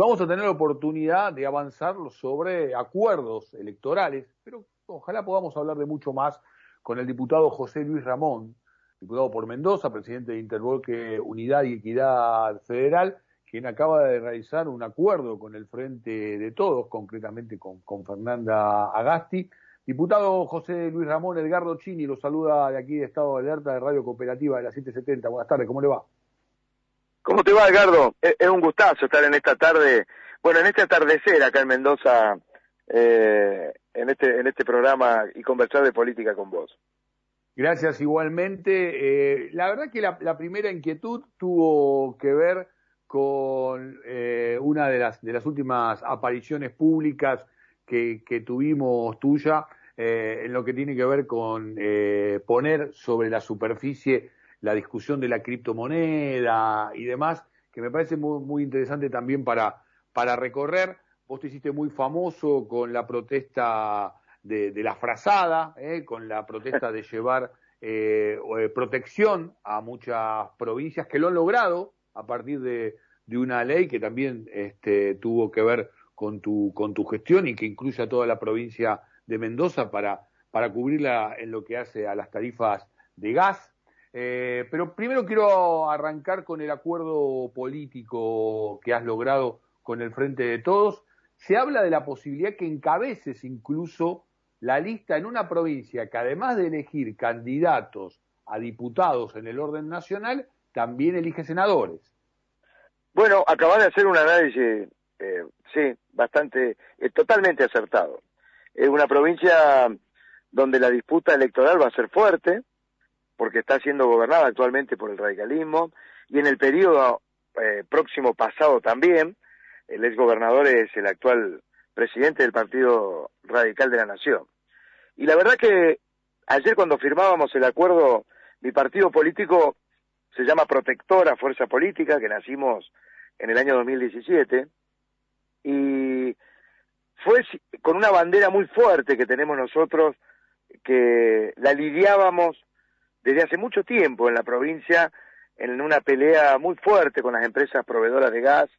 vamos a tener la oportunidad de avanzar sobre acuerdos electorales, pero ojalá podamos hablar de mucho más con el diputado José Luis Ramón, diputado por Mendoza, presidente de Interbloque Unidad y Equidad Federal, quien acaba de realizar un acuerdo con el Frente de Todos, concretamente con Fernanda Sagasti. Diputado José Luis Ramón, Edgardo Chini lo saluda de aquí de Estado de Alerta de Radio Cooperativa de las 770. Buenas tardes, ¿cómo le va? ¿Cómo te va, Edgardo? Es un gustazo estar en esta tarde, bueno, en este atardecer acá en Mendoza, en este programa y conversar de política con vos. Gracias igualmente. La verdad que la primera inquietud tuvo que ver con una de las últimas apariciones públicas que tuvimos tuya, en lo que tiene que ver con poner sobre la superficie la discusión de la criptomoneda y demás, que me parece muy, muy interesante también para recorrer. Vos te hiciste muy famoso con la protesta de la frazada, con la protesta de llevar protección a muchas provincias, que lo han logrado a partir de una ley que también tuvo que ver con tu gestión y que incluye a toda la provincia de Mendoza para cubrirla en lo que hace a las tarifas de gas. Pero primero quiero arrancar con el acuerdo político que has logrado con el Frente de Todos. Se habla de la posibilidad que encabeces incluso la lista en una provincia que, además de elegir candidatos a diputados en el orden nacional, también elige senadores. Bueno, acabas de hacer un análisis, sí, bastante, totalmente acertado. Es una provincia donde la disputa electoral va a ser fuerte, porque está siendo gobernada actualmente por el radicalismo, y en el periodo próximo pasado también. El exgobernador es el actual presidente del Partido Radical de la Nación. Y la verdad que ayer, cuando firmábamos el acuerdo, mi partido político se llama Protectora Fuerza Política, que nacimos en el año 2017, y fue con una bandera muy fuerte que tenemos nosotros, que la lidiábamos desde hace mucho tiempo en la provincia, en una pelea muy fuerte con las empresas proveedoras de gas,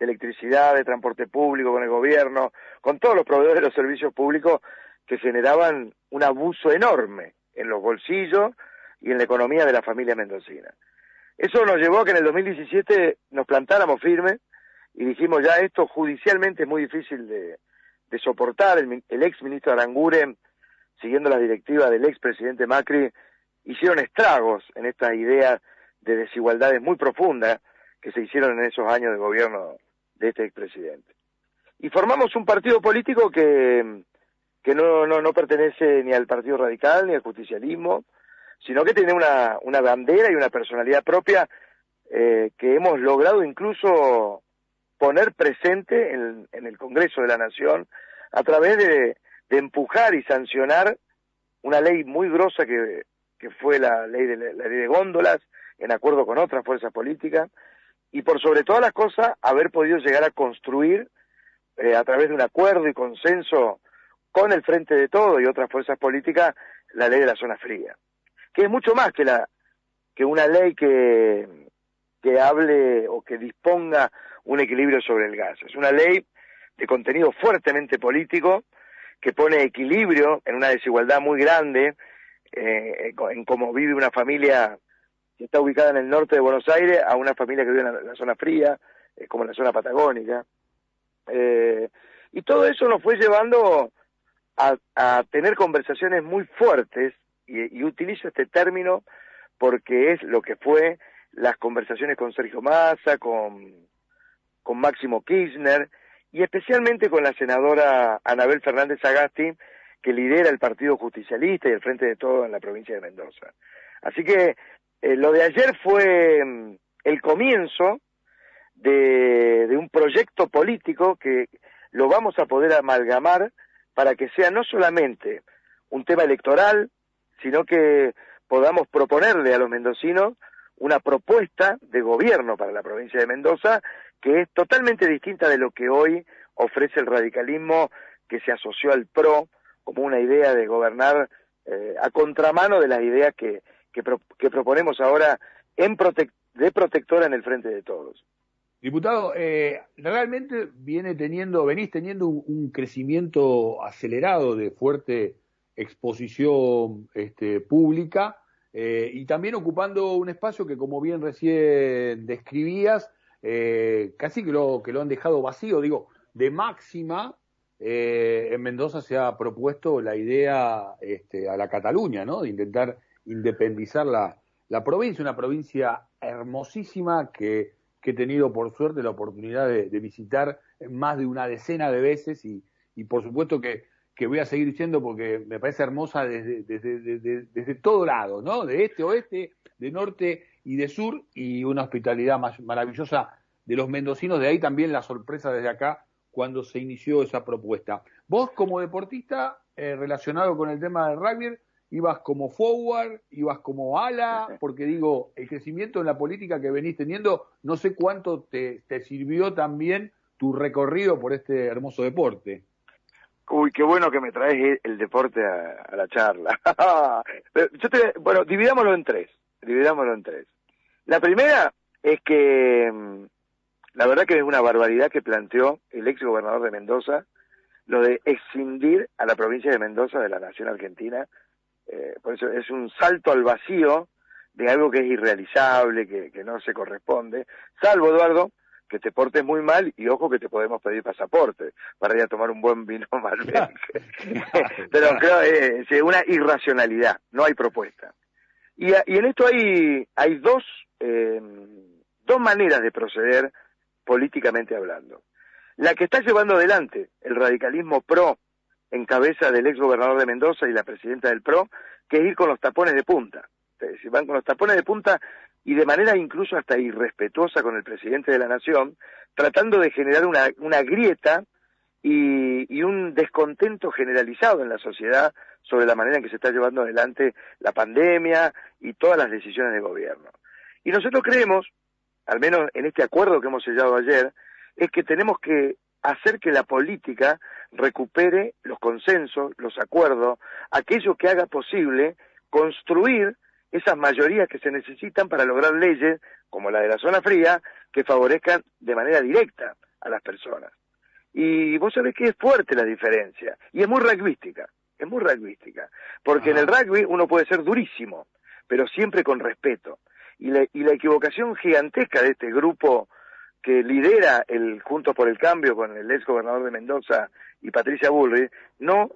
de electricidad, de transporte público, con el gobierno, con todos los proveedores de los servicios públicos, que generaban un abuso enorme en los bolsillos y en la economía de la familia mendocina. Eso nos llevó a que en el 2017 nos plantáramos firme y dijimos: ya esto judicialmente es muy difícil de soportar. El ex ministro Aranguren, siguiendo las directivas del ex presidente Macri, hicieron estragos en estas ideas de desigualdades muy profundas que se hicieron en esos años de gobierno de este expresidente. Y formamos un partido político que no pertenece ni al Partido Radical ni al justicialismo, sino que tiene una bandera y una personalidad propia, que hemos logrado incluso poner presente en el Congreso de la Nación, a través de empujar y sancionar una ley muy grosa que fue la ley de góndolas, en acuerdo con otras fuerzas políticas. Y por sobre todas las cosas, haber podido llegar a construir, a través de un acuerdo y consenso con el Frente de Todos y otras fuerzas políticas, la ley de la zona fría, que es mucho más que una ley que hable o que disponga un equilibrio sobre el gas. Es una ley de contenido fuertemente político, que pone equilibrio en una desigualdad muy grande, en cómo vive una familia que está ubicada en el norte de Buenos Aires, a una familia que vive en la zona fría, como en la zona patagónica. Y todo eso nos fue llevando a tener conversaciones muy fuertes, y utilizo este término porque es lo que fue las conversaciones con Sergio Massa, con Máximo Kirchner, y especialmente con la senadora Anabel Fernández Sagasti, que lidera el Partido Justicialista y el Frente de Todos en la provincia de Mendoza. Así que lo de ayer fue el comienzo de un proyecto político que lo vamos a poder amalgamar para que sea no solamente un tema electoral, sino que podamos proponerle a los mendocinos una propuesta de gobierno para la provincia de Mendoza, que es totalmente distinta de lo que hoy ofrece el radicalismo, que se asoció al PRO como una idea de gobernar a contramano de las ideas que proponemos ahora de protectora en el Frente de Todos. Diputado, realmente venís teniendo un crecimiento acelerado de fuerte exposición pública y también ocupando un espacio que, como bien recién describías, casi que lo han dejado vacío. Digo, de máxima, en Mendoza se ha propuesto la idea a la Cataluña, ¿no?, de intentar independizar la provincia, una provincia hermosísima que he tenido por suerte la oportunidad de visitar más de una decena de veces y por supuesto que voy a seguir diciendo porque me parece hermosa desde todo lado, ¿no? De este, oeste, de norte y de sur, y una hospitalidad maravillosa de los mendocinos, de ahí también la sorpresa desde acá cuando se inició esa propuesta. Vos como deportista relacionado con el tema del rugby, ibas como forward, ibas como ala, porque digo, el crecimiento en la política que venís teniendo, no sé cuánto te sirvió también tu recorrido por este hermoso deporte. Uy, qué bueno que me traes el deporte a la charla. Bueno, dividámoslo en tres. La primera es que, la verdad que es una barbaridad que planteó el ex gobernador de Mendoza, lo de escindir a la provincia de Mendoza de la Nación Argentina. Por eso es un salto al vacío de algo que es irrealizable, que no se corresponde, salvo, Eduardo, que te portes muy mal y ojo que te podemos pedir pasaporte para ir a tomar un buen vino Malbec. Pero creo es una irracionalidad, no hay propuesta. Y en esto hay dos maneras de proceder políticamente hablando. La que está llevando adelante el radicalismo pro en cabeza del ex gobernador de Mendoza y la presidenta del PRO, que es ir con los tapones de punta. Si van con los tapones de punta y de manera incluso hasta irrespetuosa con el presidente de la Nación, tratando de generar una grieta y un descontento generalizado en la sociedad sobre la manera en que se está llevando adelante la pandemia y todas las decisiones de gobierno. Y nosotros creemos, al menos en este acuerdo que hemos sellado ayer, es que tenemos que hacer que la política recupere los consensos, los acuerdos, aquello que haga posible construir esas mayorías que se necesitan para lograr leyes, como la de la zona fría, que favorezcan de manera directa a las personas. Y vos sabés que es fuerte la diferencia, y es muy rugbyística, porque en el rugby uno puede ser durísimo, pero siempre con respeto. Y la equivocación gigantesca de este grupo que lidera el Juntos por el Cambio con el ex gobernador de Mendoza y Patricia Bullrich, no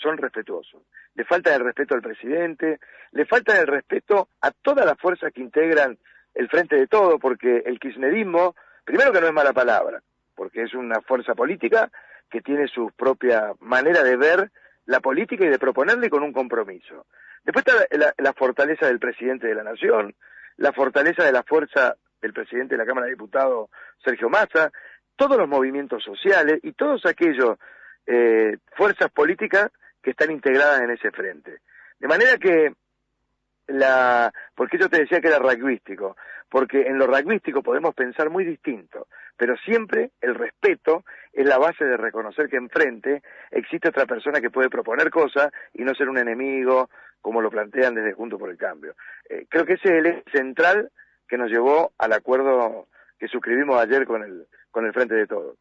son respetuosos. Le falta el respeto al presidente, le falta el respeto a todas las fuerzas que integran el Frente de Todos, porque el kirchnerismo, primero que no es mala palabra, porque es una fuerza política que tiene su propia manera de ver la política y de proponerle con un compromiso. Después está la fortaleza del presidente de la Nación, la fortaleza de la fuerza del presidente de la Cámara de Diputados, Sergio Massa, todos los movimientos sociales y todos aquellos fuerzas políticas que están integradas en ese frente. De manera que, porque yo te decía que era rugbyístico, porque en lo rugbyístico podemos pensar muy distinto, pero siempre el respeto es la base de reconocer que enfrente existe otra persona que puede proponer cosas y no ser un enemigo, como lo plantean desde Juntos por el Cambio. Creo que ese es el eje central que nos llevó al acuerdo que suscribimos ayer con el Frente de Todos.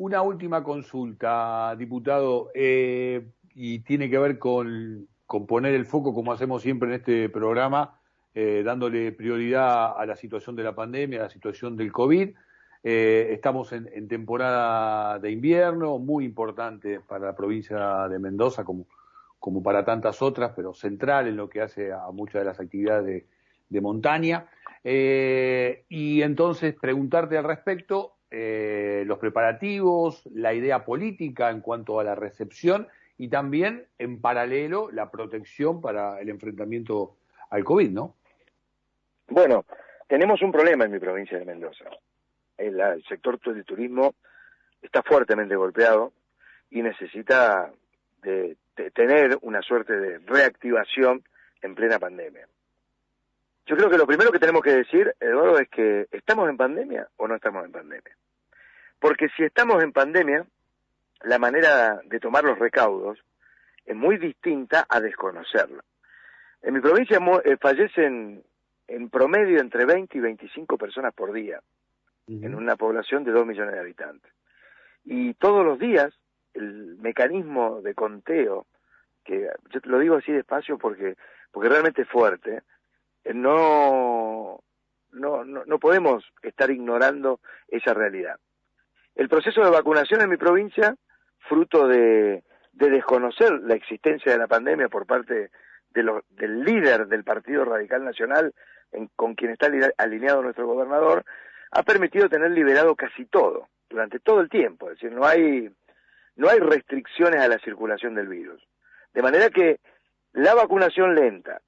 Una última consulta, diputado, y tiene que ver con poner el foco, como hacemos siempre en este programa, dándole prioridad a la situación de la pandemia, a la situación del COVID. Estamos en temporada de invierno, muy importante para la provincia de Mendoza, como para tantas otras, pero central en lo que hace a muchas de las actividades de montaña, y entonces preguntarte al respecto los preparativos, la idea política en cuanto a la recepción y también, en paralelo, la protección para el enfrentamiento al COVID, ¿no? Bueno, tenemos un problema en mi provincia de Mendoza. El sector del turismo está fuertemente golpeado y necesita de tener una suerte de reactivación en plena pandemia. Yo creo que lo primero que tenemos que decir, Eduardo, es que ¿estamos en pandemia o no estamos en pandemia? Porque si estamos en pandemia, la manera de tomar los recaudos es muy distinta a desconocerla. En mi provincia fallecen en promedio entre 20 y 25 personas por día, en una población de 2 millones de habitantes. Y todos los días, el mecanismo de conteo, que yo te lo digo así despacio porque realmente es fuerte, no podemos estar ignorando esa realidad. El proceso de vacunación en mi provincia, fruto de desconocer la existencia de la pandemia por parte del líder del Partido Radical Nacional, con quien está alineado nuestro gobernador, ha permitido tener liberado casi todo, durante todo el tiempo. Es decir, no hay restricciones a la circulación del virus. De manera que la vacunación lenta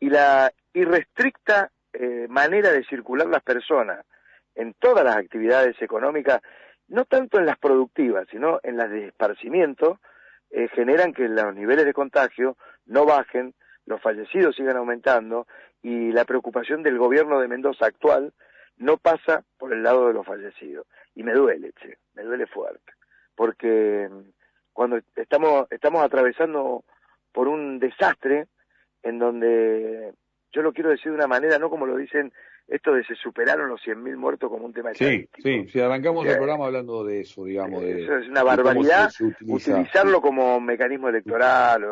y la irrestricta manera de circular las personas en todas las actividades económicas, no tanto en las productivas, sino en las de esparcimiento, generan que los niveles de contagio no bajen, los fallecidos sigan aumentando, y la preocupación del gobierno de Mendoza actual no pasa por el lado de los fallecidos. Y me duele, me duele fuerte, porque cuando estamos atravesando por un desastre en donde, yo lo quiero decir de una manera, no como lo dicen esto de se superaron los 100.000 muertos como un tema estadístico. Sí, si arrancamos el programa hablando de eso, digamos. Eso es una barbaridad, utilizarlo como mecanismo electoral.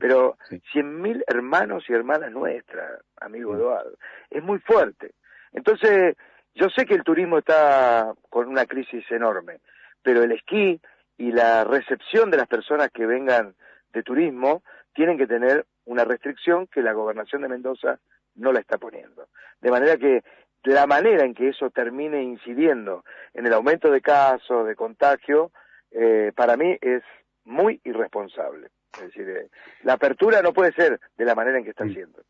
Pero 100.000 hermanos y hermanas nuestras, amigo Eduardo, es muy fuerte. Entonces, yo sé que el turismo está con una crisis enorme, pero el esquí y la recepción de las personas que vengan de turismo tienen que tener una restricción que la gobernación de Mendoza no la está poniendo. De manera que la manera en que eso termine incidiendo en el aumento de casos, de contagio, para mí es muy irresponsable. Es decir, la apertura no puede ser de la manera en que está siendo.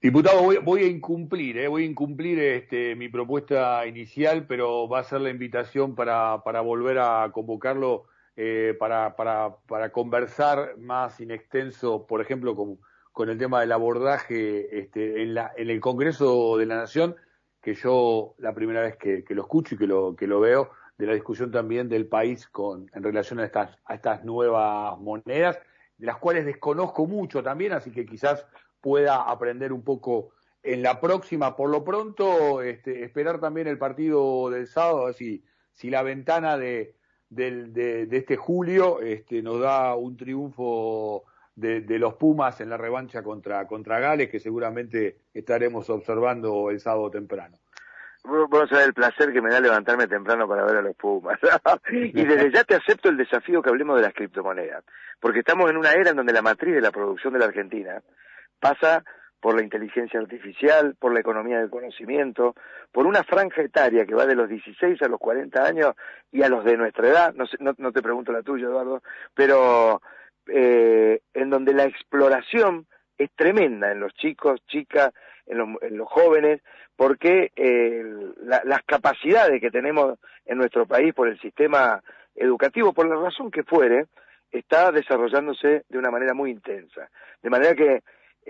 Diputado, voy a incumplir, mi propuesta inicial, pero va a ser la invitación para volver a convocarlo para conversar más in extenso, por ejemplo, con el tema del abordaje en el Congreso de la Nación, que yo la primera vez que lo escucho y que lo veo, de la discusión también del país en relación a estas nuevas monedas, de las cuales desconozco mucho también, así que quizás pueda aprender un poco en la próxima. Por lo pronto, esperar también el partido del sábado, a ver si la ventana de este julio nos da un triunfo de los Pumas en la revancha contra Gales, que seguramente estaremos observando el sábado temprano. Vos sabés el placer que me da levantarme temprano para ver a los Pumas. Y desde ya te acepto el desafío que hablemos de las criptomonedas, porque estamos en una era en donde la matriz de la producción de la Argentina pasa por la inteligencia artificial, por la economía del conocimiento, por una franja etaria que va de los 16 a los 40 años y a los de nuestra edad, no sé, no te pregunto la tuya, Eduardo, pero en donde la exploración es tremenda en los chicos, chicas, en los jóvenes, porque las capacidades que tenemos en nuestro país por el sistema educativo, por la razón que fuere, está desarrollándose de una manera muy intensa. De manera que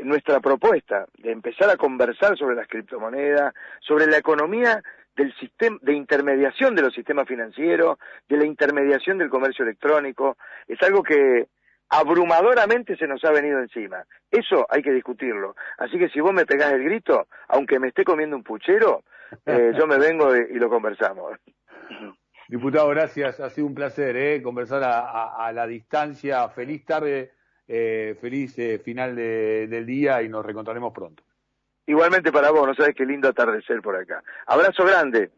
nuestra propuesta de empezar a conversar sobre las criptomonedas, sobre la economía del sistema de intermediación de los sistemas financieros, de la intermediación del comercio electrónico, es algo que abrumadoramente se nos ha venido encima. Eso hay que discutirlo. Así que si vos me pegás el grito, aunque me esté comiendo un puchero, yo me vengo y lo conversamos. Diputado, gracias. Ha sido un placer conversar a la distancia. Feliz tarde. Feliz final del día y nos reencontraremos pronto. Igualmente para vos, no sabés qué lindo atardecer por acá. Abrazo grande.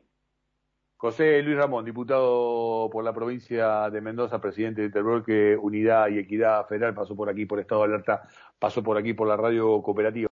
José Luis Ramón, diputado por la provincia de Mendoza, presidente de Interbloque, Unidad y Equidad Federal, pasó por aquí por Estado de Alerta, pasó por aquí por la Radio Cooperativa.